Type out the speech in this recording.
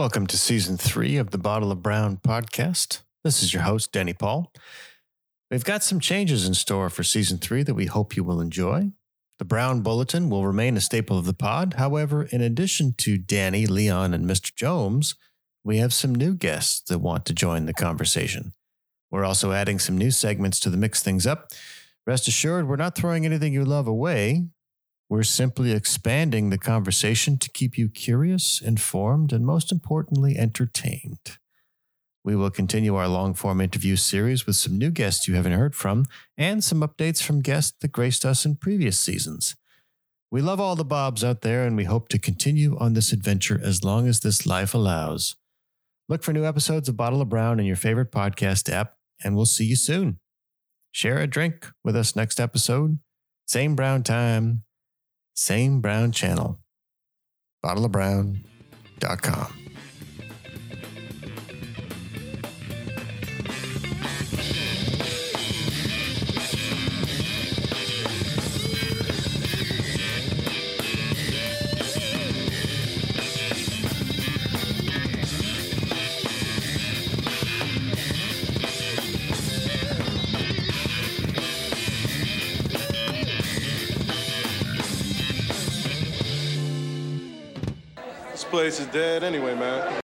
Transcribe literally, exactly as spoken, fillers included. Welcome to Season three of the Bottle of Brown podcast. This is your host, Denny Paul. We've got some changes in store for Season three that we hope you will enjoy. The Brown Bulletin will remain a staple of the pod. However, in addition to Danny, Leon, and Mister Jones, we have some new guests that want to join the conversation. We're also adding some new segments to the Mix Things Up. Rest assured, we're not throwing anything you love away. We're simply expanding the conversation to keep you curious, informed, and most importantly, entertained. We will continue our long-form interview series with some new guests you haven't heard from and some updates from guests that graced us in previous seasons. We love all the Bobs out there, and we hope to continue on this adventure as long as this life allows. Look for new episodes of Bottle of Brown in your favorite podcast app, and we'll see you soon. Share a drink with us next episode. Same Brown time. Same Brown channel, bottle of brown dot com. This place is dead anyway, man.